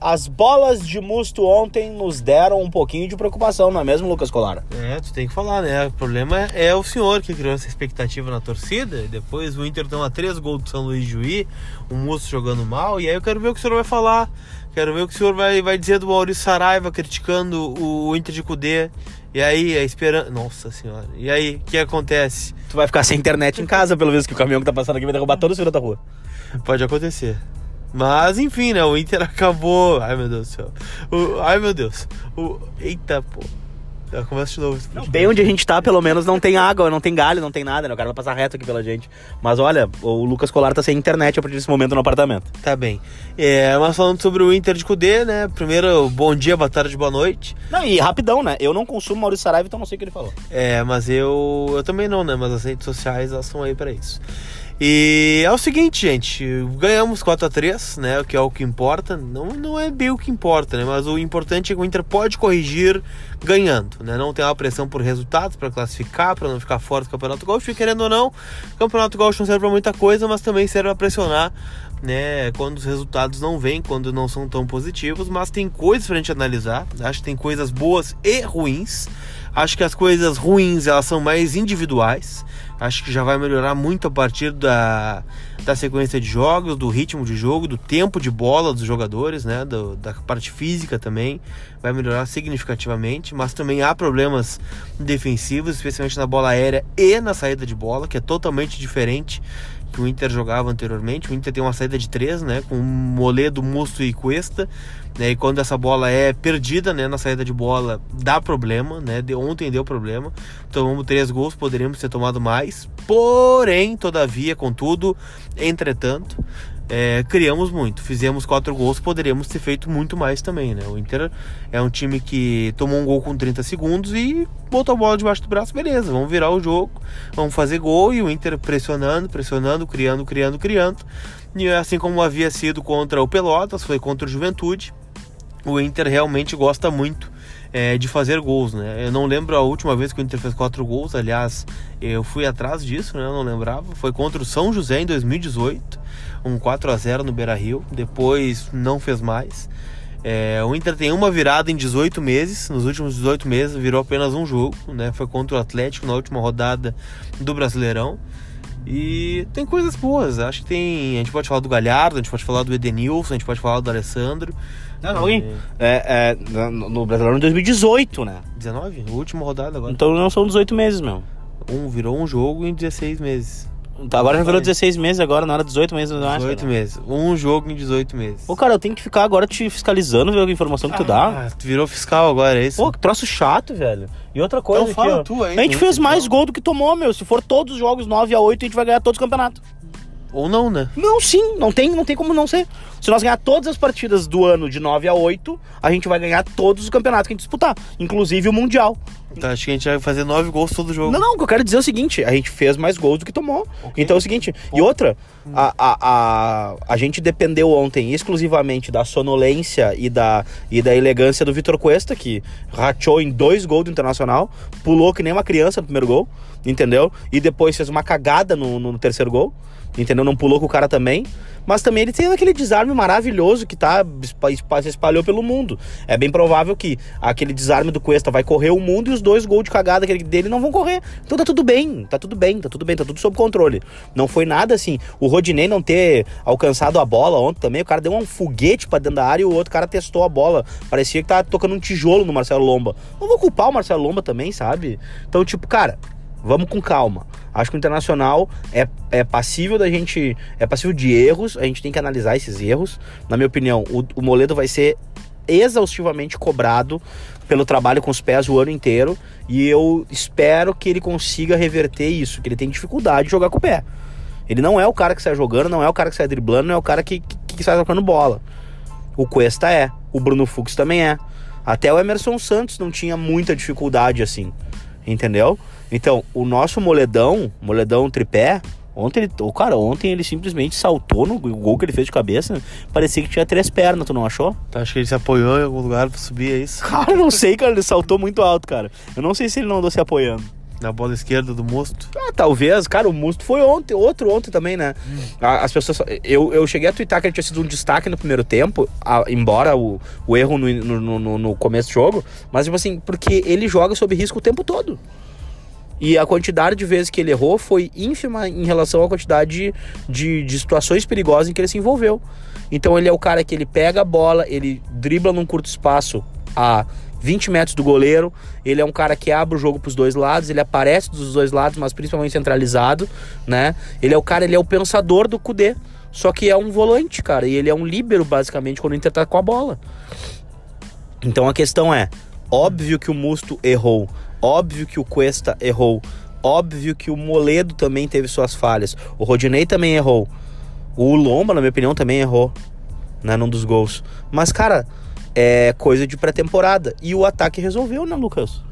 As bolas de Musto ontem nos deram um pouquinho de preocupação, não é mesmo, Lucas Colara? É, tu tem que falar, né? O problema é o senhor que criou essa expectativa na torcida. Depois o Inter toma 3 gols do São Luís de Juí, o Musto jogando mal. E aí eu quero ver o que o senhor vai falar. Quero ver o que o senhor vai dizer do Maurício Saraiva criticando o Inter de Kudê. E aí, a esperança... Nossa senhora. E aí, o que acontece? Tu vai ficar sem internet em casa, pelo menos, que o caminhão que tá passando aqui vai derrubar todo o senhor da rua. Pode acontecer. Mas, enfim, né? O Inter acabou... Ai, meu Deus do céu. Ai, meu Deus. Eita, pô. Eu começo de novo. Não, bem onde a gente tá, pelo menos, não tem água, não tem galho, não tem nada, né? O cara vai passar reto aqui pela gente. Mas, olha, o Lucas Colara tá sem internet a partir desse momento no apartamento. Tá bem. É, mas falando sobre o Inter de Kudê, né? Primeiro, bom dia, boa tarde, boa noite. Não, e rapidão, né? Eu não consumo Maurício Saraiva, então não sei o que ele falou. É, mas eu também não, né? Mas as redes sociais, elas são aí pra isso. E é o seguinte, gente, ganhamos 4-3, né, que é o que importa. Não é bem o que importa, né, mas o importante é que o Inter pode corrigir ganhando, né, não ter uma pressão por resultados para classificar, para não ficar fora do Campeonato Gaúcho. E querendo ou não, o Campeonato Gaúcho não serve para muita coisa, mas também serve para pressionar, né, quando os resultados não vêm, quando não são tão positivos. Mas tem coisas pra gente analisar, acho que tem coisas boas e ruins. Acho que as coisas ruins, elas são mais individuais. Acho que já vai melhorar muito a partir da sequência de jogos, do ritmo de jogo, do tempo de bola dos jogadores, né? Da parte física também. Vai melhorar significativamente. Mas também há problemas defensivos, especialmente na bola aérea e na saída de bola, que é totalmente diferente que o Inter jogava anteriormente. O Inter tem uma saída de 3, né, com Moledo, Musto e Cuesta, né, e quando essa bola é perdida, né, na saída de bola, dá problema, né, ontem deu problema, tomamos 3 gols, poderíamos ter tomado mais, porém, todavia, contudo, entretanto, criamos muito, fizemos 4 gols, poderíamos ter feito muito mais também, né? O Inter é um time que tomou um gol com 30 segundos e botou a bola debaixo do braço, beleza, vamos virar o jogo, vamos fazer gol, e o Inter pressionando, criando, e assim como havia sido contra o Pelotas, foi contra o Juventude. O Inter realmente gosta muito de fazer gols, né? Eu não lembro a última vez que o Inter fez 4 gols, aliás, eu fui atrás disso, né? Eu não lembrava, foi contra o São José em 2018, um 4-0 no Beira-Rio, depois não fez mais. O Inter tem uma virada em 18 meses, nos últimos 18 meses virou apenas um jogo, né? Foi contra o Atlético na última rodada do Brasileirão. E tem coisas boas, acho que tem. A gente pode falar do Galhardo, a gente pode falar do Edenilson, a gente pode falar do D'Alessandro. No Brasileirão em 2018, né? 19? Última rodada agora. Então não são 18 meses mesmo. Virou um jogo em 16 meses. Tá, agora já virou 16 meses, agora não era 18 meses, não acho. 18 meses. Um jogo em 18 meses. Pô, cara, eu tenho que ficar agora te fiscalizando, ver a informação que tu dá. Tu virou fiscal agora, é isso? Pô, que troço chato, velho. E outra coisa. Então fala tu aí. A gente fez mais gol do que tomou, meu. Se for todos os jogos 9-8, a gente vai ganhar todos os campeonatos. Ou não, né? Não, sim. Não tem como não ser. Se nós ganhar todas as partidas do ano de 9-8, a gente vai ganhar todos os campeonatos que a gente disputar, inclusive o Mundial. Então, acho que a gente vai fazer 9 gols todo jogo. Não, o que eu quero dizer é o seguinte, a gente fez mais gols do que tomou. Okay. Então é o seguinte, e outra, a gente dependeu ontem exclusivamente da sonolência e da elegância do Vitor Cuesta, que rachou em 2 gols do Internacional, pulou que nem uma criança no primeiro gol, entendeu? E depois fez uma cagada no 3º gol, entendeu? Não pulou com o cara também, mas também ele tem aquele desarme maravilhoso que tá, se espalhou pelo mundo. É bem provável que aquele desarme do Cuesta vai correr o mundo e os 2 gols de cagada dele não vão correr. Então tá tudo bem, tá tudo sob controle. Não foi nada assim. O Rodinei não ter alcançado a bola ontem também, o cara deu um foguete pra dentro da área e o outro cara testou a bola. Parecia que tava tocando um tijolo no Marcelo Lomba. Não vou culpar o Marcelo Lomba também, sabe? Então, tipo, cara, vamos com calma. Acho que o Internacional é passível da gente. É passível de erros. A gente tem que analisar esses erros. Na minha opinião, o Moledo vai ser exaustivamente cobrado pelo trabalho com os pés o ano inteiro. E eu espero que ele consiga reverter isso, que ele tem dificuldade de jogar com o pé. Ele não é o cara que sai jogando, não é o cara que sai driblando, não é o cara que sai tocando bola. O Cuesta é. O Bruno Fux também é. Até o Emerson Santos não tinha muita dificuldade assim. Entendeu? Então, o nosso Moledão tripé, ontem ele simplesmente saltou no gol que ele fez de cabeça, né? Parecia que tinha 3 pernas, tu não achou? Acho que ele se apoiou em algum lugar pra subir, é isso? Cara, não sei, cara, ele saltou muito alto, cara. Eu não sei se ele não andou se apoiando. Na bola esquerda do Musto? Ah, talvez, cara, o Musto foi ontem, ontem também, né? As pessoas... Eu cheguei a tuitar que ele tinha sido um destaque no primeiro tempo, embora o erro no começo do jogo, mas tipo assim, porque ele joga sob risco o tempo todo. E a quantidade de vezes que ele errou foi ínfima em relação à quantidade de situações perigosas em que ele se envolveu. Então ele é o cara que ele pega a bola, ele dribla num curto espaço a 20 metros do goleiro, ele é um cara que abre o jogo pros dois lados, ele aparece dos dois lados, mas principalmente centralizado, né? Ele é o cara, ele é o pensador do Kudê, só que é um volante, cara, e ele é um líbero, basicamente, quando o Inter tá com a bola. Então a questão é, óbvio que o Musto errou, óbvio que o Cuesta errou, óbvio que o Moledo também teve suas falhas, o Rodinei também errou, o Lomba, na minha opinião, também errou, né, num dos gols. Mas, cara... é coisa de pré-temporada. E o ataque resolveu, né, Lucas?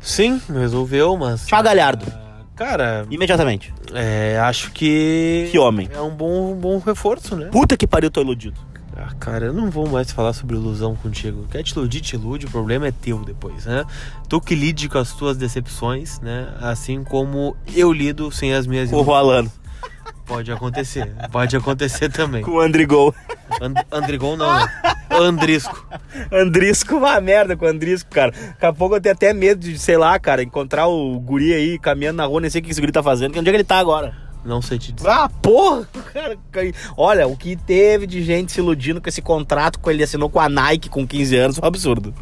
Sim, resolveu, mas... Thiago Galhardo. Cara... imediatamente. É, acho que... que homem. É um bom reforço, né? Puta que pariu, tô iludido. Ah, cara, eu não vou mais falar sobre ilusão contigo. Quer te iludir, te ilude. O problema é teu depois, né? Tu que lide com as tuas decepções, né? Assim como eu lido sem as minhas ilusões. O Rolando. Pode acontecer também. Com o Andrigol. Andrigol não, né? Andrisco. Andrisco, uma merda com o Andrisco, cara. Daqui a pouco eu tenho até medo de, sei lá, cara, encontrar o guri aí caminhando na rua, nem sei o que esse guri tá fazendo, que onde é que ele tá agora? Não sei te dizer. Ah, porra! Cara, olha, o que teve de gente se iludindo com esse contrato que ele assinou com a Nike com 15 anos, foi um absurdo.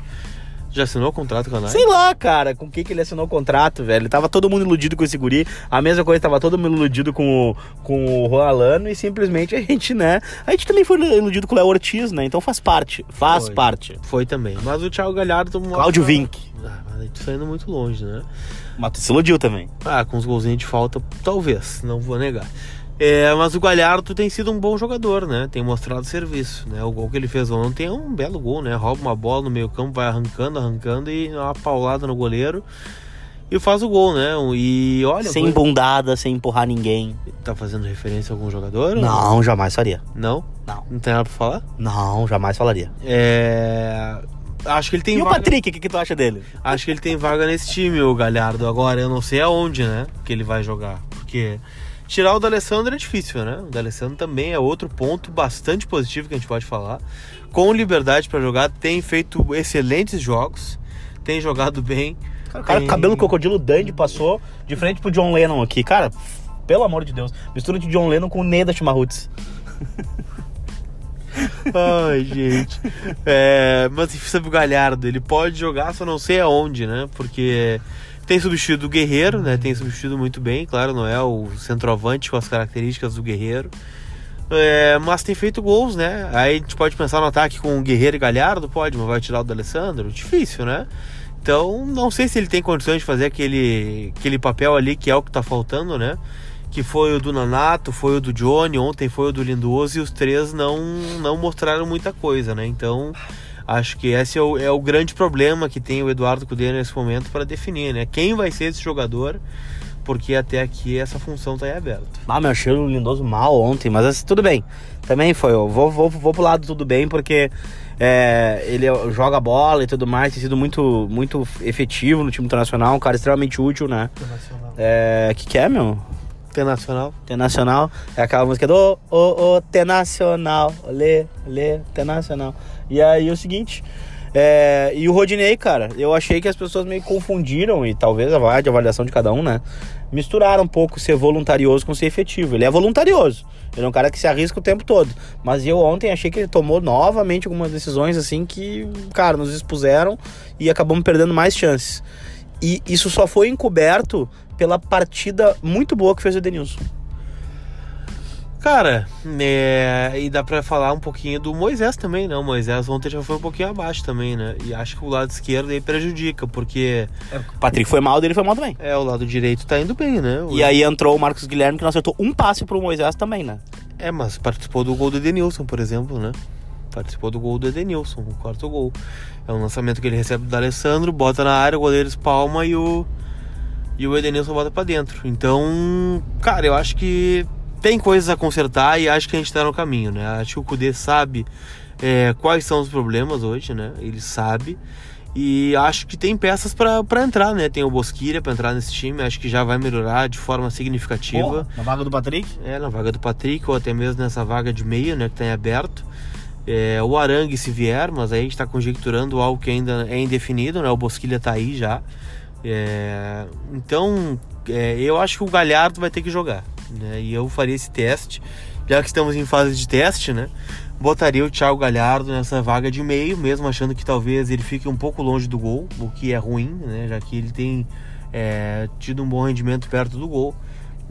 Já assinou o contrato com a Nike? Sei lá, cara, com quem que ele assinou o contrato, velho. Tava todo mundo iludido com esse guri. A mesma coisa, tava todo mundo iludido com o Rolando. E simplesmente a gente, né? A gente também foi iludido com o Léo Ortiz, né? Então faz parte. Foi também. Mas o Thiago Galhardo tomou... Cláudio Vinck. Ah, mas tu tá indo muito longe, né? Mas tu se iludiu também. Ah, com os golzinhos de falta, talvez. Não vou negar. É, mas o Galhardo tem sido um bom jogador, né? Tem mostrado serviço, né? O gol que ele fez ontem é um belo gol, né? Rouba uma bola no meio campo, vai arrancando e dá uma paulada no goleiro e faz o gol, né? E olha... sem bundada, sem empurrar ninguém. Tá fazendo referência a algum jogador? Não, ou... jamais faria. Não? Não. Não tem nada pra falar? Não, jamais falaria. É... acho que ele tem vaga... o Patrick, o que tu acha dele? Acho que ele tem vaga nesse time, o Galhardo. Agora, eu não sei aonde, né? Que ele vai jogar, porque... tirar o D'Alessandro é difícil, né? O D'Alessandro também é outro ponto bastante positivo que a gente pode falar. Com liberdade pra jogar, tem feito excelentes jogos, tem jogado bem. Cara, cabelo crocodilo Dandy passou de frente pro John Lennon aqui. Cara, pelo amor de Deus, mistura de John Lennon com o Ney da Chimarruts. Ai, gente. Mas sabe o Galhardo, ele pode jogar, só não sei aonde, né? Porque... tem substituído o Guerreiro, né? Tem substituído muito bem, claro, não é o centroavante com as características do Guerreiro. É, mas tem feito gols, né? Aí a gente pode pensar no ataque com o Guerreiro e Galhardo, pode, mas vai tirar o D'Alessandro? Difícil, né? Então, não sei se ele tem condições de fazer aquele papel ali que é o que tá faltando, né? Que foi o do Nonato, foi o do Johnny, ontem foi o do Lindoso, e os três não mostraram muita coisa, né? Então... acho que esse é o grande problema que tem o Eduardo Cudê nesse momento para definir, né? Quem vai ser esse jogador, porque até aqui essa função tá aí aberta. Ah, meu, cheiro o Lindoso mal ontem, mas assim, tudo bem. Também foi, eu vou pro lado tudo bem, porque ele joga bola e tudo mais, tem sido muito, muito efetivo no time internacional, um cara extremamente útil, né? Internacional. Que é, meu? Internacional. Internacional. É aquela música do Internacional. Internacional. E aí é o seguinte, e o Rodinei, cara, eu achei que as pessoas meio confundiram, e talvez vai de avaliação de cada um, né? Misturaram um pouco ser voluntarioso com ser efetivo. Ele é voluntarioso, ele é um cara que se arrisca o tempo todo, mas eu ontem achei que ele tomou novamente algumas decisões assim que, cara, nos expuseram e acabamos perdendo mais chances. E isso só foi encoberto pela partida muito boa que fez o Edenilson. Cara, e dá pra falar um pouquinho do Moisés também, né? O Moisés ontem já foi um pouquinho abaixo também, né? E acho que o lado esquerdo aí prejudica, porque... o Patrick foi mal, dele foi mal também. O lado direito tá indo bem, né? E aí entrou o Marcos Guilherme, que não acertou um passe pro Moisés também, né? Mas participou do gol do Edenilson, por exemplo, né? Participou do gol do Edenilson, o quarto gol. É um lançamento que ele recebe do D'Alessandro, bota na área, o goleiro espalma e o Edenilson bota pra dentro. Então, cara, eu acho que... tem coisas a consertar e acho que a gente tá no caminho, né? Acho que o Kudê sabe quais são os problemas hoje, né? Ele sabe. E acho que tem peças pra entrar, né? Tem o Bosquilha pra entrar nesse time. Acho que já vai melhorar de forma significativa. Oh, na vaga do Patrick? É, na vaga do Patrick, ou até mesmo nessa vaga de meio, né? Que tá em aberto. É, o Arangue se vier, mas aí a gente tá conjecturando algo que ainda é indefinido, né? O Bosquilha tá aí já. É, então, eu acho que o Galhardo vai ter que jogar, né? E eu faria esse teste. Já que estamos em fase de teste, né? Botaria o Thiago Galhardo nessa vaga de meio, mesmo achando que talvez ele fique um pouco longe do gol, o que é ruim, né? Já que ele tem tido um bom rendimento perto do gol.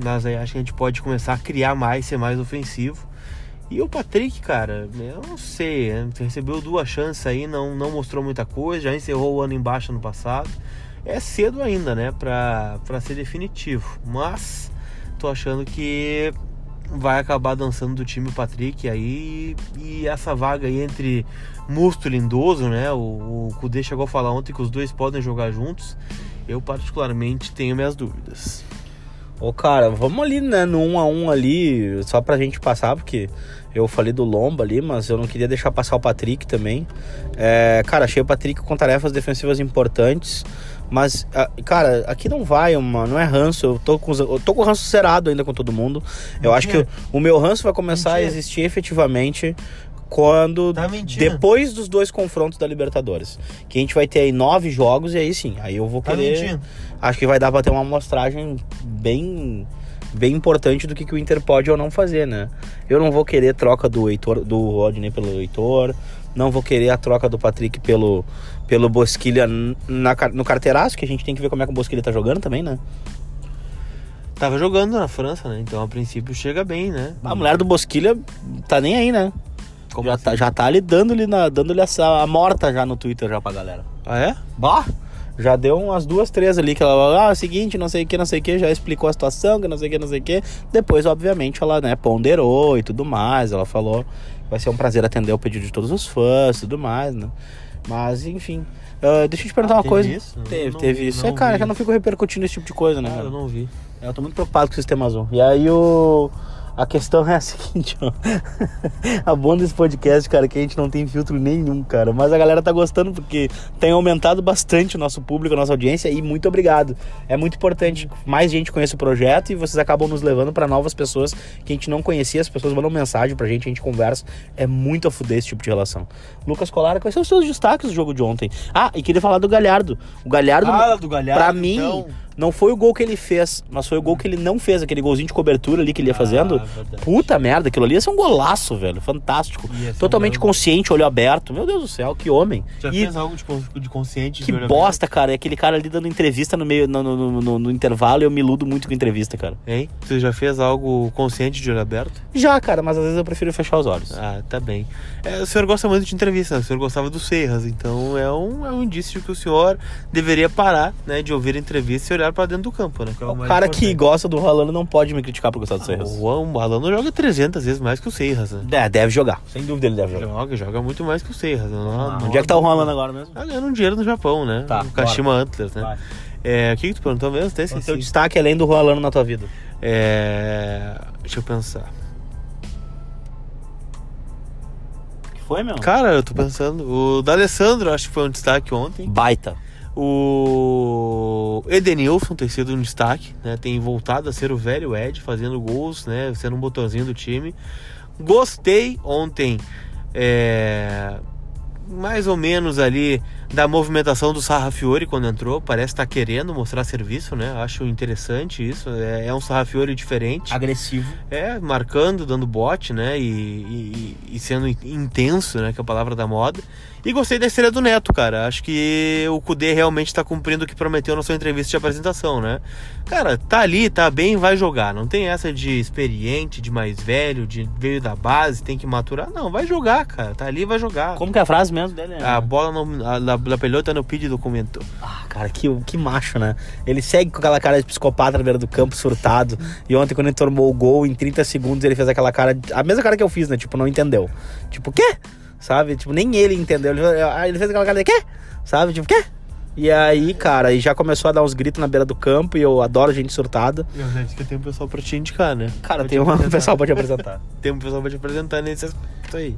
Mas aí acho que a gente pode começar a criar mais, ser mais ofensivo. E o Patrick, cara, eu não sei, recebeu duas chances aí, não mostrou muita coisa, já encerrou o ano em baixa no passado. É cedo ainda, né, pra ser definitivo. Mas tô achando que vai acabar dançando do time o Patrick aí, e essa vaga aí entre Musto e Lindoso, né? O Kudê chegou a falar ontem que os dois podem jogar juntos. Eu particularmente tenho minhas dúvidas. Ô cara, vamos ali, né, no 1-1 ali, só pra gente passar, porque eu falei do Lomba ali, mas eu não queria deixar passar o Patrick também. Cara, achei o Patrick com tarefas defensivas importantes. Mas, cara, aqui não vai, não é ranço. Eu tô com o ranço zerado ainda com todo mundo. Eu acho que o meu ranço vai começar a existir efetivamente quando depois dos dois confrontos da Libertadores, que a gente vai ter aí 9 jogos, e aí sim, aí eu vou querer. Acho que vai dar pra ter uma amostragem bem importante do que o Inter pode ou não fazer, né? Eu não vou querer troca do Rodinei pelo Heitor. Não vou querer a troca do Patrick pelo Bosquilha no carteiraço, que a gente tem que ver como é que o Bosquilha tá jogando também, né? Tava jogando na França, né? Então, a princípio, chega bem, né? A mulher do Bosquilha tá nem aí, né? Como já, assim? já tá ali dando-lhe a morta já no Twitter já pra galera. Ah, é? Bah! Já deu umas 2, 3 ali que ela falou, seguinte, não sei o que, já explicou a situação, que não sei o que. Depois, obviamente, ela, né, ponderou e tudo mais, ela falou... Vai ser um prazer atender o pedido de todos os fãs e tudo mais, né? Mas, enfim. Deixa eu te perguntar uma coisa. Isso? Teve isso. Cara, já não fico repercutindo esse tipo de coisa, né? Eu não vi. Eu tô muito preocupado com o sistema azul. E aí, a questão é a seguinte, ó. A bom desse podcast, cara, que a gente não tem filtro nenhum, cara. Mas a galera tá gostando porque tem aumentado bastante o nosso público, a nossa audiência. E muito obrigado. É muito importante. Mais gente conhece o projeto e vocês acabam nos levando pra novas pessoas que a gente não conhecia. As pessoas mandam mensagem pra gente, a gente conversa. É muito a fuder esse tipo de relação. Lucas Colara, quais são os seus destaques do jogo de ontem? E queria falar do Galhardo. Do Galhardo, pra mim... Então... Não foi o gol que ele fez, mas foi o gol que ele não fez. Aquele golzinho de cobertura ali que ele ia fazendo. Verdade. Puta merda, aquilo ali ia ser um golaço, velho. Fantástico. Totalmente consciente, olho aberto. Meu Deus do céu, que homem. Fez algo de consciente? Que de bosta, aberto? Cara. É aquele cara ali dando entrevista no meio, no intervalo. E eu me iludo muito com entrevista, cara. Hein? Você já fez algo consciente de olho aberto? Já, cara, mas às vezes eu prefiro fechar os olhos. Ah, tá bem. O senhor gosta muito de entrevista. O senhor gostava do Serras. Então é um indício de que o senhor deveria parar, né, de ouvir entrevista e olhar pra dentro do campo, né? O cara importante. Que gosta do Rolando não pode me criticar por gostar do Serras. O Rolando joga 300 vezes mais que o Serras, né? Deve jogar. Sem dúvida ele deve jogar. Joga muito mais que o Serras. Onde é que tá o Rolando agora mesmo? Tá ganhando um dinheiro no Japão, né? Tá, no Kashima Antlers, né? Vai. O que tu perguntou mesmo? O teu destaque além do Rolando na tua vida? Deixa eu pensar. O que foi, meu? Cara, eu tô pensando. O D'Alessandro acho que foi um destaque ontem. Baita. O Edenilson tem sido um destaque, né? Tem voltado a ser o velho Ed, fazendo gols, né? Sendo um botãozinho do time. Gostei ontem, mais ou menos ali, da movimentação do Sarra Fiori quando entrou. Parece estar querendo mostrar serviço, né? Acho interessante isso. É um Sarra Fiori diferente. Agressivo. Marcando, dando bote, né? E sendo intenso, né? Que é a palavra da moda. E gostei da estreia do Neto, cara. Acho que o Kudê realmente tá cumprindo o que prometeu na sua entrevista de apresentação, né? Cara, tá ali, tá bem, vai jogar. Não tem essa de experiente, de mais velho, de veio da base, tem que maturar. Não, vai jogar, cara. Tá ali, vai jogar. Como que é a frase mesmo dele? Né? A bola da pelota não pede documento. Ah, cara, que macho, né? Ele segue com aquela cara de psicopata na beira do campo, surtado. E ontem, quando ele tomou o gol, em 30 segundos, ele fez aquela cara... A mesma cara que eu fiz, né? Tipo, não entendeu. Tipo, o quê? Sabe? Tipo, nem ele entendeu. Ele fez aquela cara de quê? Sabe? Tipo, quê? E aí, cara, e já começou a dar uns gritos na beira do campo. E eu adoro gente surtada. Eu já disse que tem um pessoal pra te indicar, né? Cara, tem um pessoal pra te apresentar. Tem um pessoal pra te apresentar nesse aspecto aí.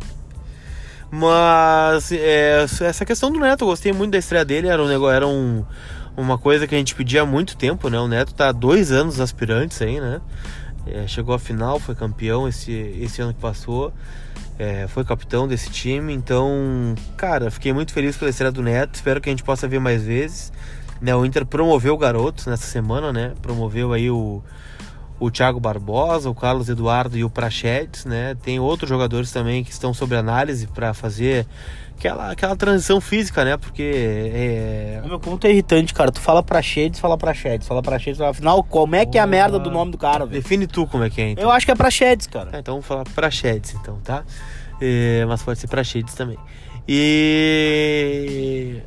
Mas essa questão do Neto, eu gostei muito da estreia dele. Era um negócio, uma coisa que a gente pedia há muito tempo, né? O Neto tá há 2 anos nos aspirantes aí, né? Chegou à final, foi campeão esse ano que passou, foi capitão desse time. Então, cara, fiquei muito feliz pela estreia do Neto. Espero que a gente possa ver mais vezes, né? O Inter promoveu o garoto nessa semana, né? Promoveu aí o Thiago Barbosa, o Carlos Eduardo e o Prachedes, né? Tem outros jogadores também que estão sob análise para fazer aquela transição física, né? Porque meu, como tu é irritante, cara. Tu fala Prachedes, fala Prachedes. Afinal, como é que é a merda do nome do cara, velho? Define tu como é que é, então. Eu acho que é Prachedes, cara. Então vamos falar Prachedes, então, tá? Mas pode ser Prachedes também. E...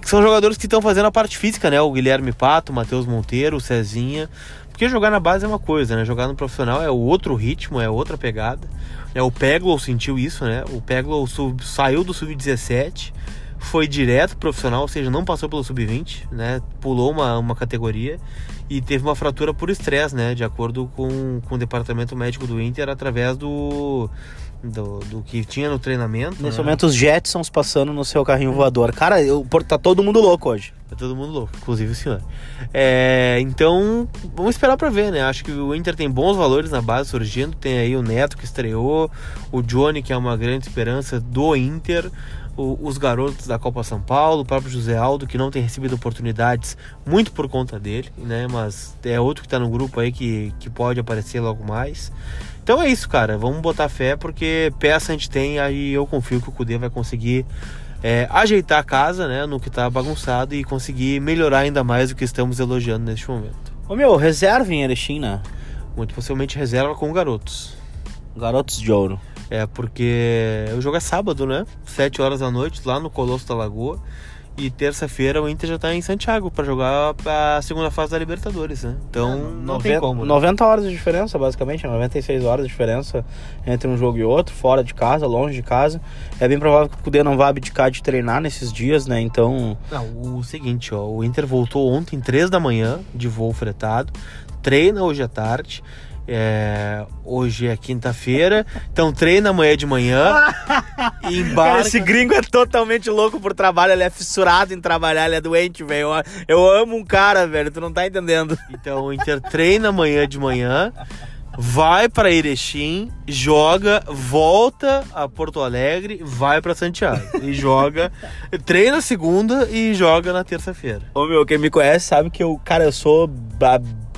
são jogadores que estão fazendo a parte física, né? O Guilherme Pato, o Matheus Monteiro, o Cezinha... Porque jogar na base é uma coisa, né? Jogar no profissional é outro ritmo, é outra pegada. O Peglow sentiu isso, né? O Peglow saiu do Sub-17, foi direto pro profissional, ou seja, não passou pelo Sub-20, né? Pulou uma categoria e teve uma fratura por estresse, né? De acordo com o departamento médico do Inter, através do que tinha no treinamento. Nesse momento, os Jetsons passando no seu carrinho voador. Cara, tá todo mundo louco hoje. Tá todo mundo louco, inclusive o senhor. Então, vamos esperar pra ver, né? Acho que o Inter tem bons valores na base surgindo. Tem aí o Neto, que estreou. O Johnny, que é uma grande esperança do Inter. Os garotos da Copa São Paulo. O próprio José Aldo, que não tem recebido oportunidades muito por conta dele, né? Mas é outro que tá no grupo aí que pode aparecer logo mais. Então é isso, cara. Vamos botar fé, porque peça a gente tem. Aí eu confio que o Kudê vai conseguir ajeitar a casa, né, no que tá bagunçado, e conseguir melhorar ainda mais o que estamos elogiando neste momento. Reserva em Erechim, né? Muito possivelmente reserva com garotos. Garotos de ouro. Porque o jogo é sábado, né? 7h, lá no Colosso da Lagoa. E terça-feira o Inter já tá em Santiago pra jogar a segunda fase da Libertadores, né? Então não tem como, né? 90 horas de diferença, basicamente, 96 horas de diferença entre um jogo e outro, fora de casa, longe de casa. É bem provável que o Kudê não vá abdicar de treinar nesses dias, né? Então... Não, o seguinte, ó, o Inter voltou ontem, 3 da manhã, de voo fretado, treina hoje à tarde... hoje é quinta-feira, então treina amanhã de manhã e embarca. Esse gringo é totalmente louco por trabalho, ele é fissurado em trabalhar, ele é doente, velho. Eu amo um cara, velho, tu não tá entendendo. Então o Inter treina amanhã de manhã, vai pra Erechim, joga, volta a Porto Alegre, vai pra Santiago e joga, treina segunda e joga na terça-feira. Quem me conhece sabe que eu sou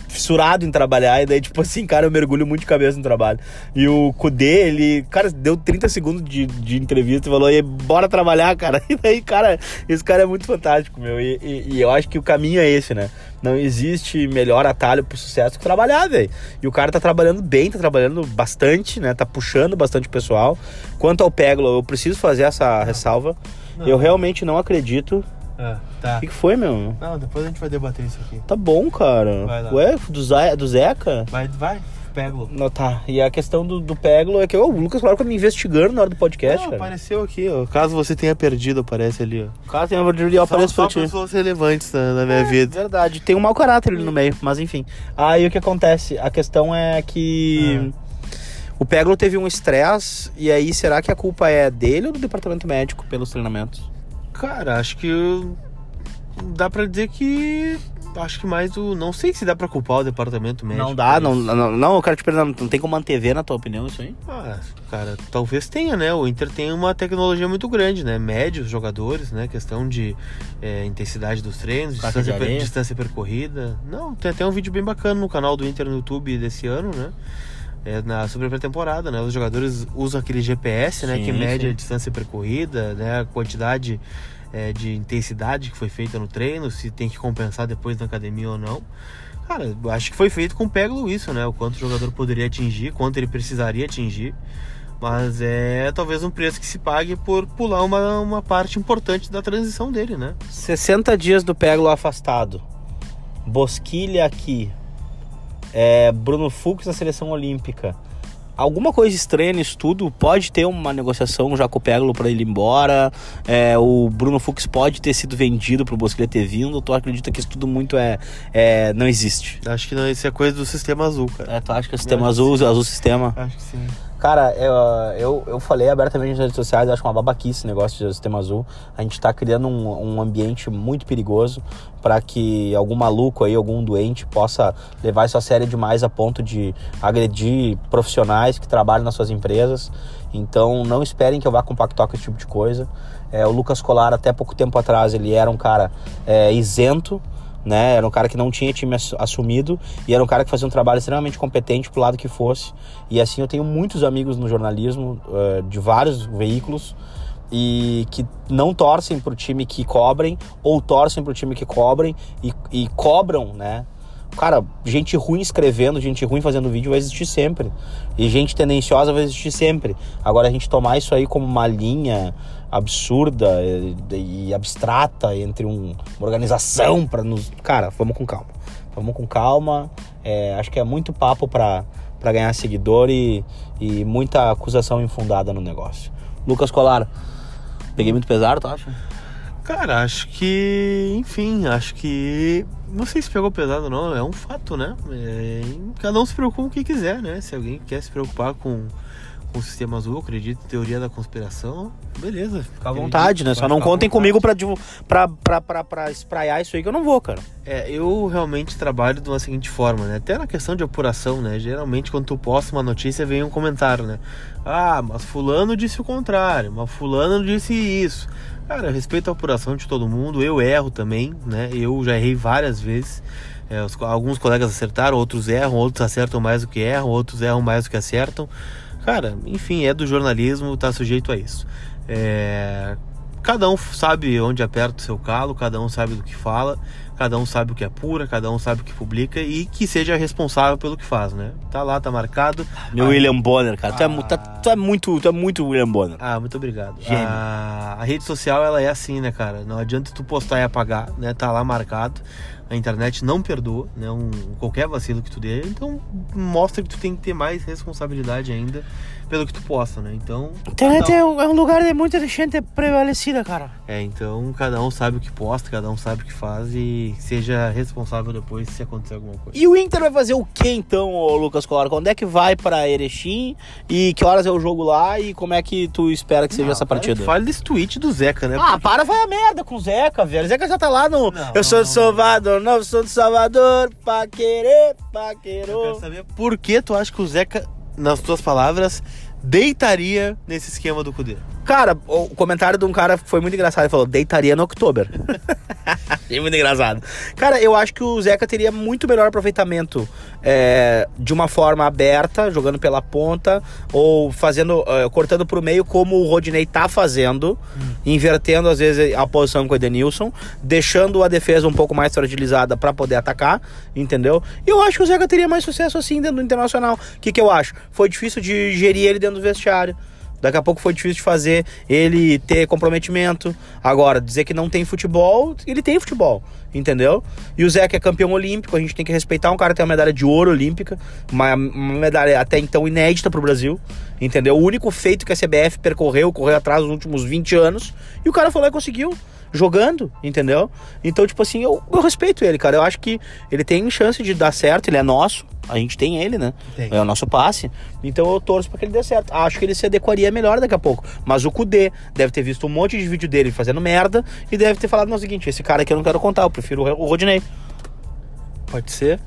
fissurado em trabalhar, e daí, tipo assim, cara, eu mergulho muito de cabeça no trabalho. E o Kudê, ele, cara, deu 30 segundos de entrevista e falou, e bora trabalhar, cara. E daí, cara, esse cara é muito fantástico, meu. E eu acho que o caminho é esse, né? Não existe melhor atalho pro sucesso que trabalhar, velho. E o cara tá trabalhando bem, tá trabalhando bastante, né? Tá puxando bastante o pessoal. Quanto ao Peglow, eu preciso fazer essa ressalva. Não. Eu realmente não acredito... tá. O que foi, meu? Não, depois a gente vai debater isso aqui. Tá bom, cara. Vai lá. Ué, do Zeca? Vai. Peglow. Não, tá. E a questão do Peglow é que o Lucas Colara me investigando na hora do podcast, cara. Apareceu aqui, ó. Caso você tenha perdido, aparece ali, ó. Caso tenha perdido, ele aparece pra ti. Só pessoas relevantes na minha vida. É verdade. Tem um mau caráter ali no meio, mas enfim. Aí o que acontece? A questão é que... O Peglow teve um estresse, e aí será que a culpa é dele ou do departamento médico pelos treinamentos? Cara, acho que dá pra dizer que... Acho que mais o... Não sei se dá pra culpar o departamento médico. Não dá, não, eu quero te perguntar, não tem como antever, na tua opinião, isso aí? Cara, talvez tenha, né? O Inter tem uma tecnologia muito grande, né? Mede os jogadores, né? Questão de intensidade dos treinos, distância percorrida. Não, tem até um vídeo bem bacana no canal do Inter no YouTube desse ano, né? Sobre a pré-temporada, né? Os jogadores usam aquele GPS, né? Sim, que mede a distância percorrida, né? A quantidade de intensidade que foi feita no treino, se tem que compensar depois na academia ou não. Cara, acho que foi feito com o Peglow isso, né? O quanto o jogador poderia atingir, quanto ele precisaria atingir. Mas é talvez um preço que se pague por pular uma parte importante da transição dele, né? 60 dias do Peglow afastado. Bosquilha aqui. Bruno Fux na seleção olímpica. Alguma coisa estranha nisso tudo. Pode ter uma negociação já com o Peglow pra ele ir embora. O Bruno Fux pode ter sido vendido pro Bosquilha ter vindo. Tu acredita que isso tudo muito não existe? Acho que não, isso é coisa do sistema azul, cara. Tu acha que é o sistema azul? Azul sistema? Acho que sim. Cara, eu falei abertamente nas redes sociais, acho uma babaquice esse negócio de sistema azul. A gente tá criando um ambiente muito perigoso para que algum maluco aí, algum doente possa levar isso a sério demais a ponto de agredir profissionais que trabalham nas suas empresas. Então não esperem que eu vá compactuar com esse tipo de coisa. O Lucas Colara, até pouco tempo atrás, ele era um cara isento, né? Era um cara que não tinha time assumido e era um cara que fazia um trabalho extremamente competente pro lado que fosse. E assim, eu tenho muitos amigos no jornalismo, de vários veículos, e que não torcem pro time que cobrem ou torcem pro time que cobrem e cobram, né? Cara, gente ruim escrevendo, gente ruim fazendo vídeo vai existir sempre. E gente tendenciosa vai existir sempre. Agora, a gente tomar isso aí como uma linha absurda e abstrata entre uma organização para nos... Cara, vamos com calma. Vamos com calma. Acho que é muito papo para ganhar seguidor e muita acusação infundada no negócio. Lucas Colara, peguei muito pesado, tu acha? Cara, acho que... Enfim, acho que... Não sei se pegou pesado ou não, é um fato, né? Cada um se preocupa com o que quiser, né? Se alguém quer se preocupar com o sistema azul, acredito em teoria da conspiração, beleza. Fica à vontade, né? Só não contem comigo pra espraiar isso aí que eu não vou, cara. Eu realmente trabalho de uma seguinte forma, né? Até na questão de apuração, né? Geralmente, quando tu posta uma notícia, vem um comentário, né? Ah, mas fulano disse o contrário, mas fulano disse isso... Cara, eu respeito a apuração de todo mundo, eu erro também, né? Eu já errei várias vezes. Alguns colegas acertaram, outros erram, outros acertam mais do que erram, outros erram mais do que acertam. Cara, enfim, é do jornalismo, tá sujeito a isso. Cada um sabe onde aperta o seu calo, cada um sabe do que fala, cada um sabe o que apura, cada um sabe o que publica e que seja responsável pelo que faz, né? Tá lá, tá marcado. Meu William Bonner, cara, tu é muito William Bonner. Ah, muito obrigado. A rede social, ela é assim, né, cara? Não adianta tu postar e apagar, né? Tá lá marcado. A internet não perdoa, né? Qualquer vacilo que tu dê, então mostra que tu tem que ter mais responsabilidade ainda pelo que tu posta, né? Então... A internet é um lugar de muita gente prevalecida, cara. Então cada um sabe o que posta, cada um sabe o que faz e seja responsável depois se acontecer alguma coisa. E o Inter vai fazer o que então, Lucas Colara? Quando é que vai pra Erechim e que horas é o jogo lá e como é que tu espera que seja essa partida? Fala desse tweet do Zeca, né? Vai a merda com o Zeca, velho. O Zeca já tá lá no... Não, eu sou de Salvador. Não, sou do Salvador, paquerô. Eu quero saber por que tu acha que o Zeca, nas tuas palavras, deitaria nesse esquema do Kudê? Cara, o comentário de um cara foi muito engraçado. Ele falou, deitaria no Oktober. É muito engraçado. Cara, eu acho que o Zeca teria muito melhor aproveitamento de uma forma aberta, jogando pela ponta, ou fazendo, cortando pro meio, como o Rodinei tá fazendo, invertendo às vezes a posição com o Edenilson, deixando a defesa um pouco mais fragilizada pra poder atacar, entendeu? E eu acho que o Zeca teria mais sucesso assim dentro do Internacional. O que eu acho? Foi difícil de gerir ele dentro do vestiário. Daqui a pouco foi difícil de fazer ele ter comprometimento. Agora, dizer que não tem futebol, ele tem futebol, entendeu? E o Zeca é campeão olímpico, a gente tem que respeitar. Um cara que tem uma medalha de ouro olímpica, uma medalha até então inédita pro Brasil, entendeu? O único feito que a CBF correu atrás nos últimos 20 anos, e o cara foi lá e conseguiu, jogando, entendeu? Então, tipo assim, eu respeito ele, cara. Eu acho que ele tem chance de dar certo, ele é nosso. A gente tem ele, né? Tem. É o nosso passe. Então eu torço pra que ele dê certo. Acho que ele se adequaria melhor daqui a pouco. Mas o Kudê deve ter visto um monte de vídeo dele fazendo merda e deve ter falado, não, é o seguinte, esse cara aqui eu não quero contar, eu prefiro o Rodinei. Pode ser.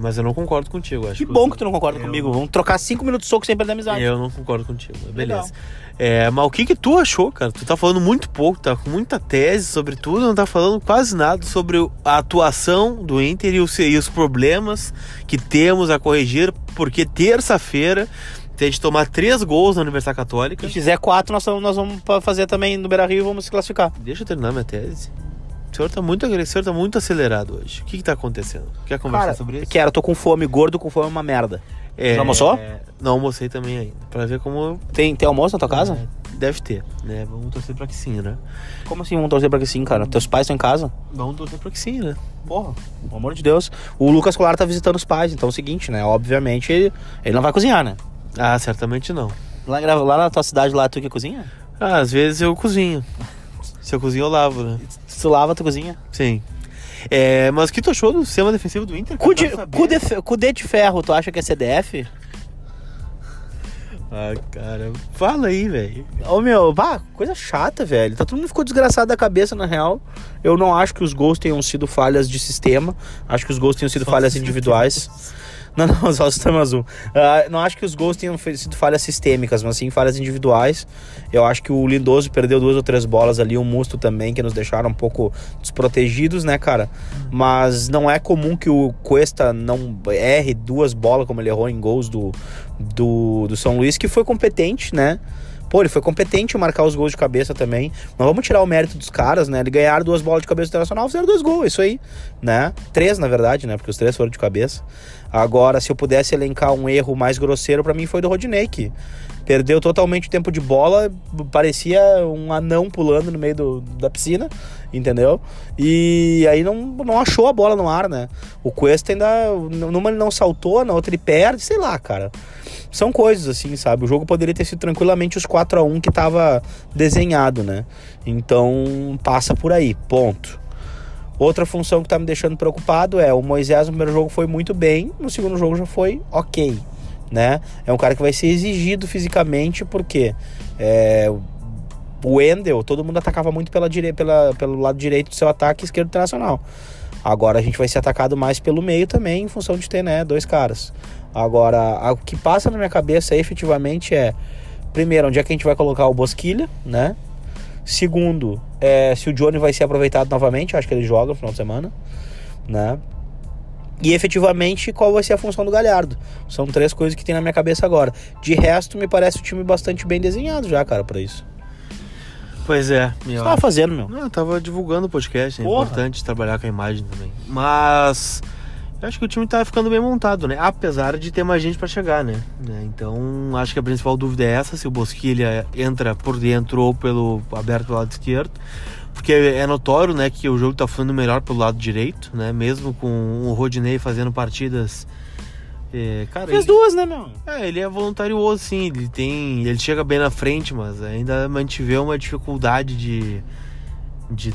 Mas eu não concordo contigo, acho. Que bom que tu não concorda comigo. Vamos trocar 5 minutos de soco sem perder amizade. Eu não concordo contigo, beleza. Mas o que tu achou, cara? Tu tá falando muito pouco, tá com muita tese sobre tudo, não tá falando quase nada sobre a atuação do Inter e os problemas que temos a corrigir, porque terça-feira tem de tomar 3 gols na Universidade Católica. Se fizer 4, nós vamos fazer também no Beira-Rio e vamos se classificar. Deixa eu terminar minha tese. O senhor tá muito agressivo, tá muito acelerado hoje. O que tá acontecendo? Quer conversar sobre isso? Quero, tô com fome, gordo com fome é uma merda. Já almoçou? Não almocei também ainda. Pra ver como... Tem almoço na tua casa? Deve ter, né? Vamos torcer pra que sim, né? Como assim vamos torcer pra que sim, cara? Teus pais estão em casa? Vamos torcer pra que sim, né? Porra, pelo amor de Deus. O Lucas Colara tá visitando os pais, então é o seguinte, né? Obviamente ele não vai cozinhar, né? Ah, certamente não. Lá na tua cidade, lá tu que cozinha? Ah, às vezes eu cozinho. Se eu cozinho, eu lavo, né? Se tu lava, tu cozinha? Sim. Mas o que tu achou do sistema defensivo do Inter? Kudê de ferro, tu acha que é CDF? Ah, cara, fala aí, velho. Ô, meu, bah, coisa chata, velho. Tá, todo mundo ficou desgraçado da cabeça, na real. Eu não acho que os gols tenham sido falhas de sistema. Acho que os gols tenham sido falhas individuais. Não, só sistema azul. Não acho que os gols tenham sido falhas sistêmicas, mas sim falhas individuais. Eu acho que o Lindoso perdeu 2 ou 3 bolas ali, o Musto também, que nos deixaram um pouco desprotegidos, né, cara? Mas não é comum que o Cuesta não erre 2 bolas, como ele errou em gols do São Luís, que foi competente, né? Pô, ele foi competente em marcar os gols de cabeça também. Não vamos tirar o mérito dos caras, né? Eles ganharam 2 bolas de cabeça do Internacional, fizeram 2 gols, isso aí, né? 3, na verdade, né? Porque os 3 foram de cabeça. Agora, se eu pudesse elencar um erro mais grosseiro, pra mim foi do Rodinei, que perdeu totalmente o tempo de bola, parecia um anão pulando no meio da piscina, entendeu? E aí não achou a bola no ar, né? O Cuesta ainda, numa ele não saltou, na outra ele perde, sei lá, cara. São coisas assim, sabe? O jogo poderia ter sido tranquilamente os 4-1 que tava desenhado, né? Então, passa por aí, ponto. Outra função que tá me deixando preocupado é o Moisés. No primeiro jogo foi muito bem, no segundo jogo já foi ok, né? É um cara que vai ser exigido fisicamente, porque o Endel, todo mundo atacava muito pelo lado direito do seu ataque, esquerdo internacional. Agora a gente vai ser atacado mais pelo meio também, em função de ter, né, 2 caras. Agora, o que passa na minha cabeça efetivamente é, primeiro, onde é que a gente vai colocar o Bosquilha, né? Segundo, se o Johnny vai ser aproveitado novamente. Acho que ele joga no final de semana, né? E efetivamente, qual vai ser a função do Galhardo? São 3 coisas que tem na minha cabeça agora. De resto, me parece o time bastante bem desenhado já, cara, pra isso. Pois é, meu. O que você tava fazendo, meu? Não, eu tava divulgando o podcast, né? É importante trabalhar com a imagem também. Mas eu acho que o time tá ficando bem montado, né? Apesar de ter mais gente pra chegar, né? Então, acho que a principal dúvida é essa, se o Bosquilha entra por dentro ou aberto pelo lado esquerdo. Porque é notório, né, que o jogo tá fluindo melhor pelo lado direito, né? Mesmo com o Rodinei fazendo partidas... cara, fez 2, né, meu? Ele é voluntarioso, sim. Ele chega bem na frente, mas ainda mantiveu uma dificuldade de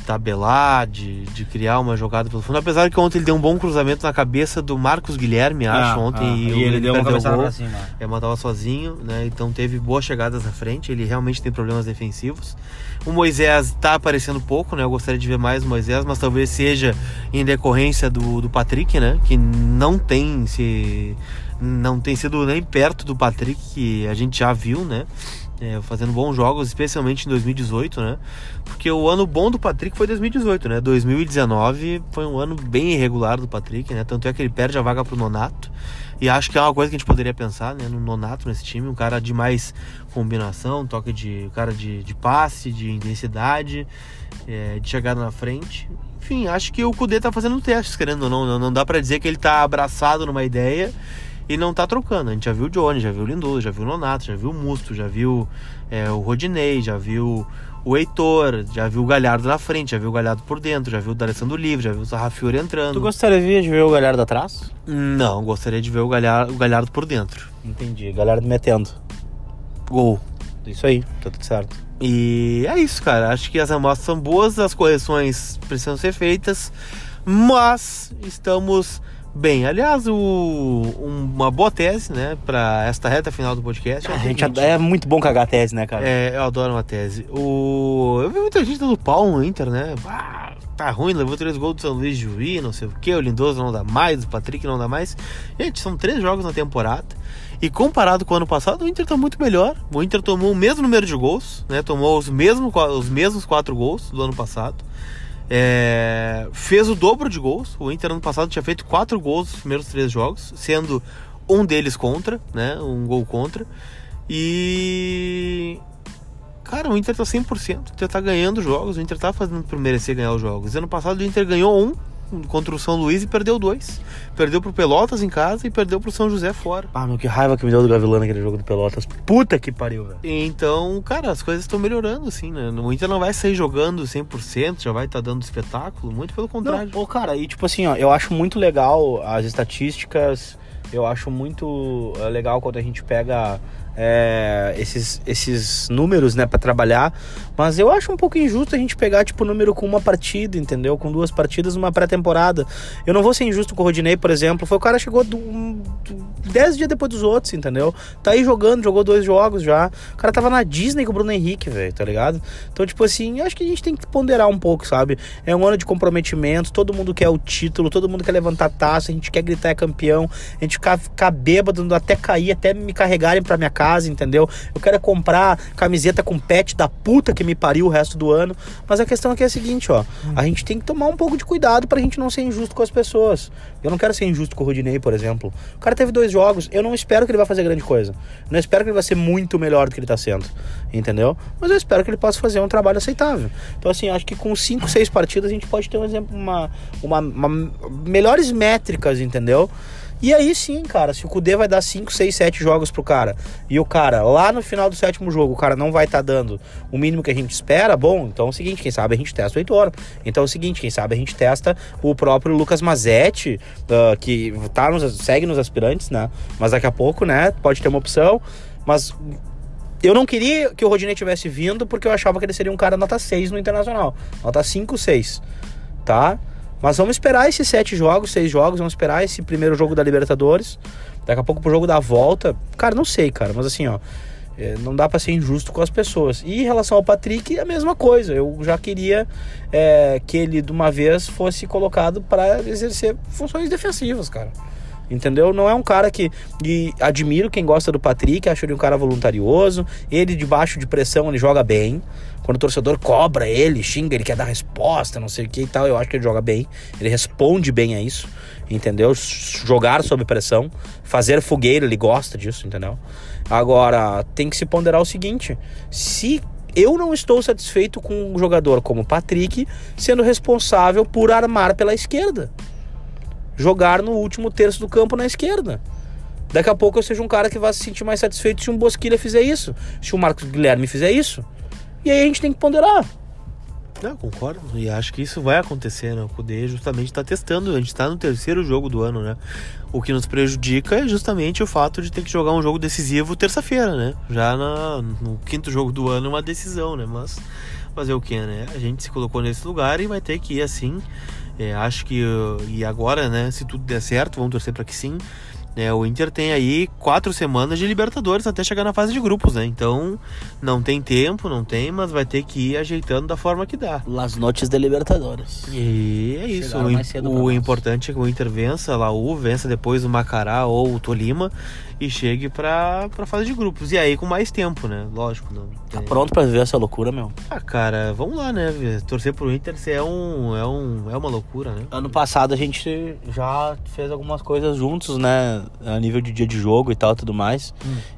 tabelar, de criar uma jogada pelo fundo. Apesar que ontem ele deu um bom cruzamento na cabeça do Marcos Guilherme, acho, ontem. E ele deu uma cabeçada pra cima. Matava sozinho, né? Então teve boas chegadas na frente. Ele realmente tem problemas defensivos. O Moisés tá aparecendo pouco, né? Eu gostaria de ver mais o Moisés, mas talvez seja em decorrência do Patrick, né? Que não tem sido nem perto do Patrick, que a gente já viu, né? Fazendo bons jogos, especialmente em 2018, né? Porque o ano bom do Patrick foi 2018, né? 2019 foi um ano bem irregular do Patrick, né? Tanto é que ele perde a vaga pro Nonato. E acho que é uma coisa que a gente poderia pensar, né? No Nonato, nesse time, um cara de mais combinação, toque de cara de passe, de intensidade, de chegada na frente. Enfim, acho que o Kudê tá fazendo testes, querendo ou não. Não dá pra dizer que ele tá abraçado numa ideia e não tá trocando. A gente já viu o Johnny, já viu o Lindoso, já viu o Nonato, já viu o Musto, já viu o Rodinei, já viu o Heitor, já viu o Galhardo na frente, já viu o Galhardo por dentro, já viu o D'Alessandro livre, já viu o Sarra Fiori entrando. Tu gostaria de ver o Galhardo atrás? Não, gostaria de ver o Galhardo por dentro. Entendi, Galhardo metendo. Gol. Isso aí, tá tudo certo. E é isso, cara. Acho que as amostras são boas, as correções precisam ser feitas, mas estamos... Bem, aliás, uma boa tese, né, pra esta reta final do podcast. É muito bom cagar a tese, né, cara? Eu adoro uma tese. Eu vi muita gente dando pau no Inter, né? Ah, tá ruim, levou 3 gols do São Luís de Juiz, não sei o que, o Lindoso não dá mais, o Patrick não dá mais. Gente, são 3 jogos na temporada. E comparado com o ano passado, o Inter tá muito melhor. O Inter tomou o mesmo número de gols, né? Tomou os mesmos 4 gols do ano passado. Fez o dobro de gols. O Inter ano passado tinha feito 4 gols nos primeiros 3 jogos, sendo um deles contra, né? Um gol contra. E... cara, o Inter tá 100%. O Inter tá ganhando jogos, o Inter tá fazendo por merecer ganhar os jogos. Ano passado o Inter ganhou 1 contra o São Luís e perdeu 2. Perdeu pro Pelotas em casa e perdeu pro São José fora. Ah, meu, que raiva que me deu do Gavilano aquele jogo do Pelotas. Puta que pariu, velho. Então, cara, as coisas estão melhorando, assim, né? O Inter não vai sair jogando 100%, já vai estar dando espetáculo, muito pelo contrário. Não, cara, e tipo assim, ó, eu acho muito legal as estatísticas, eu acho muito legal quando a gente pega esses números, né, pra trabalhar. Mas eu acho um pouco injusto a gente pegar, tipo, número com uma partida, entendeu? Com duas partidas, uma pré-temporada. Eu não vou ser injusto com o Rodinei, por exemplo. Foi o cara que chegou 10 dias depois dos outros, entendeu? Tá aí jogando, jogou 2 jogos já. O cara tava na Disney com o Bruno Henrique, velho, tá ligado? Então, tipo assim, acho que a gente tem que ponderar um pouco, sabe? É um ano de comprometimento, todo mundo quer o título, todo mundo quer levantar taça, a gente quer gritar é campeão, a gente ficar bêbado até cair, até me carregarem pra minha casa, entendeu? Eu quero comprar camiseta com pet da puta que me pariu o resto do ano. Mas a questão aqui é a seguinte, ó, a gente tem que tomar um pouco de cuidado pra gente não ser injusto com as pessoas. Eu não quero ser injusto com o Rodinei, por exemplo. O cara teve 2 jogos, eu não espero que ele vai fazer grande coisa, não espero que ele vai ser muito melhor do que ele tá sendo, entendeu? Mas eu espero que ele possa fazer um trabalho aceitável. Então, assim, acho que com 5, 6 partidas a gente pode ter um exemplo, uma melhores métricas, entendeu? E aí sim, cara, se o Kudê vai dar 5, 6, 7 jogos pro cara, e o cara, lá no final do 7º jogo, o cara não vai estar dando o mínimo que a gente espera, bom, então é o seguinte, quem sabe a gente testa o Heitor. Então é o seguinte, quem sabe a gente testa o próprio Lucas Mazzetti, que tá segue nos aspirantes, né? Mas daqui a pouco, né, pode ter uma opção. Mas eu não queria que o Rodinei tivesse vindo, porque eu achava que ele seria um cara nota 6 no Internacional. Nota 5, 6, tá? Mas vamos esperar esses 7 jogos, 6 jogos, vamos esperar esse primeiro jogo da Libertadores, daqui a pouco pro jogo da volta. Cara, não sei, cara, mas assim, ó, não dá pra ser injusto com as pessoas. E em relação ao Patrick, é a mesma coisa. Eu já queria que ele, de uma vez, fosse colocado pra exercer funções defensivas, cara. Entendeu? Não é um cara que... E admiro quem gosta do Patrick, acho ele um cara voluntarioso. Ele, debaixo de pressão, ele joga bem. Quando o torcedor cobra ele, xinga, ele quer dar resposta, não sei o que e tal, eu acho que ele joga bem. Ele responde bem a isso, entendeu? Jogar sob pressão, fazer fogueira, ele gosta disso, entendeu? Agora, tem que se ponderar o seguinte: se eu não estou satisfeito com um jogador como o Patrick sendo responsável por armar pela esquerda, jogar no último terço do campo na esquerda. Daqui a pouco eu seja um cara que vai se sentir mais satisfeito se um Bosquilha fizer isso, se o Marcos Guilherme fizer isso. E aí a gente tem que ponderar. Não, concordo, e acho que isso vai acontecer, né? O Kudê justamente está testando, a gente está no 3º jogo do ano, né? O que nos prejudica é justamente o fato de ter que jogar um jogo decisivo terça-feira, né? Já no 5º jogo do ano, uma decisão, né? Mas fazer o que, né? A gente se colocou nesse lugar e vai ter que ir assim. Acho que, e agora, né, se tudo der certo, vamos torcer para que sim, né, o Inter tem aí 4 semanas de Libertadores até chegar na fase de grupos, né, então não tem tempo, não tem, mas vai ter que ir ajeitando da forma que dá. Las noches de Libertadores. E é isso, o importante é que o Inter vença, a Laú vença depois o Macará ou o Tolima e chegue pra fase de grupos. E aí com mais tempo, né? Lógico. Não. Tá pronto pra viver essa loucura, meu? Ah, cara, vamos lá, né? Torcer pro Inter é uma loucura, né? Ano passado a gente já fez algumas coisas juntos, né? A nível de dia de jogo e tal, tudo mais.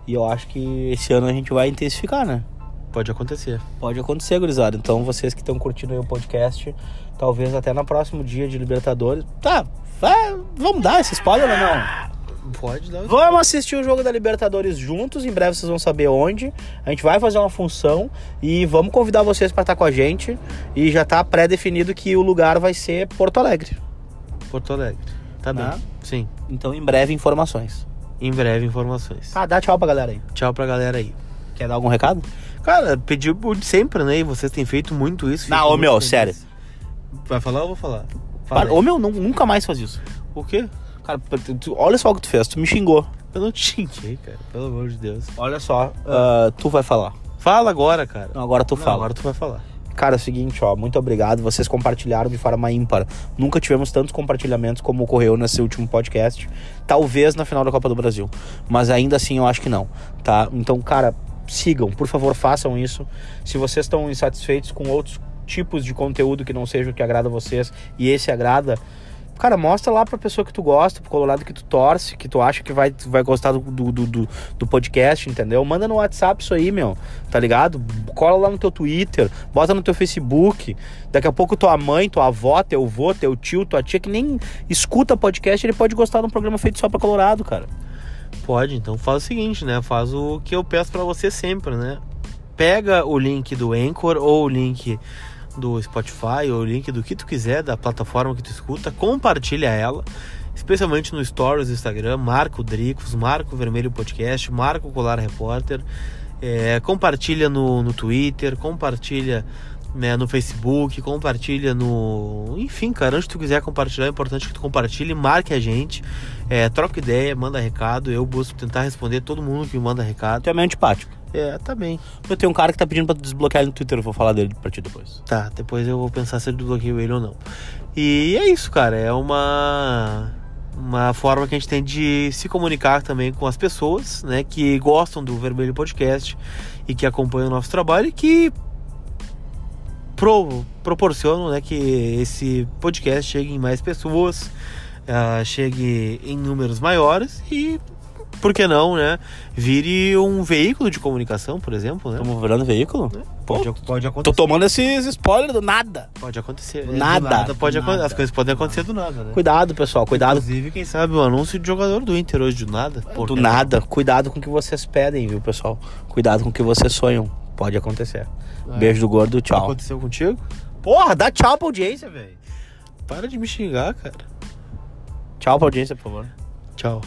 E eu acho que esse ano a gente vai intensificar, né? Pode acontecer. Pode acontecer, gurizada. Então vocês que estão curtindo aí o podcast, talvez até no próximo dia de Libertadores. Tá, vamos dar esse spoiler ou não? Pode dar. Vamos assistir o jogo da Libertadores juntos. Em breve vocês vão saber onde. A gente vai fazer uma função e vamos convidar vocês para estar com a gente. E já tá pré-definido que o lugar vai ser Porto Alegre. Porto Alegre. Tá bem. Ah, sim. Então em breve informações. Em breve informações. Ah, dá tchau pra galera aí. Tchau pra galera aí. Quer dar algum recado? Cara, pedi de sempre, né? E vocês têm feito muito isso. Não, ô meu, sério. Vai falar ou vou falar? Fala. Ô meu, nunca mais faz isso. O quê? Cara, olha só o que tu fez, tu me xingou. Eu não te xinguei, cara, pelo amor de Deus. Olha só, tu vai falar. Fala agora, cara. Não, agora tu fala. Agora tu vai falar. Cara, é o seguinte, ó, muito obrigado, vocês compartilharam de forma ímpar. Nunca tivemos tantos compartilhamentos como ocorreu nesse último podcast. Talvez na final da Copa do Brasil, mas ainda assim eu acho que não, tá? Então, cara, sigam, por favor, façam isso. Se vocês estão insatisfeitos com outros tipos de conteúdo que não seja o que agrada a vocês e esse agrada, cara, mostra lá pra pessoa que tu gosta, pro colorado que tu torce, que tu acha que vai gostar do podcast, entendeu? Manda no WhatsApp isso aí, meu, tá ligado? Cola lá no teu Twitter, bota no teu Facebook. Daqui a pouco tua mãe, tua avó, teu avô, teu tio, tua tia, que nem escuta podcast, ele pode gostar de um programa feito só pra colorado, cara. Pode, então faz o seguinte, né? Faz o que eu peço pra você sempre, né? Pega o link do Anchor ou o link do Spotify ou o link do que tu quiser, da plataforma que tu escuta, compartilha ela, especialmente no Stories do Instagram, marca o Dricos, marca o Vermelho Podcast, marca o Colar Repórter, compartilha no Twitter, compartilha, né, no Facebook, compartilha no... Enfim, cara, antes que tu quiser compartilhar, é importante que tu compartilhe, marque a gente, troca ideia, manda recado, eu busco tentar responder todo mundo que me manda recado. Tu é meio antipático. Tá bem. Eu tenho um cara que tá pedindo pra desbloquear ele no Twitter, eu vou falar dele pra ti depois. Tá, depois eu vou pensar se eu desbloqueio ele ou não. E é isso, cara, é uma forma que a gente tem de se comunicar também com as pessoas, né, que gostam do Vermelho Podcast e que acompanham o nosso trabalho e que proporcionam, né, que esse podcast chegue em mais pessoas, chegue em números maiores e, por que não, né, vire um veículo de comunicação, por exemplo, né? Estamos virando veículo? Pode acontecer. Tô tomando esses spoilers do nada. Pode acontecer. Nada. As coisas podem acontecer do nada, né? Cuidado, pessoal, cuidado. Inclusive, quem sabe, o anúncio de jogador do Inter hoje do nada. Porra. Do nada. Cuidado com o que vocês pedem, viu, pessoal? Cuidado com o que vocês sonham. Pode acontecer. Beijo do gordo, tchau. Aconteceu contigo? Porra, dá tchau pra audiência, velho. Para de me xingar, cara. Tchau pra audiência, por favor. Tchau.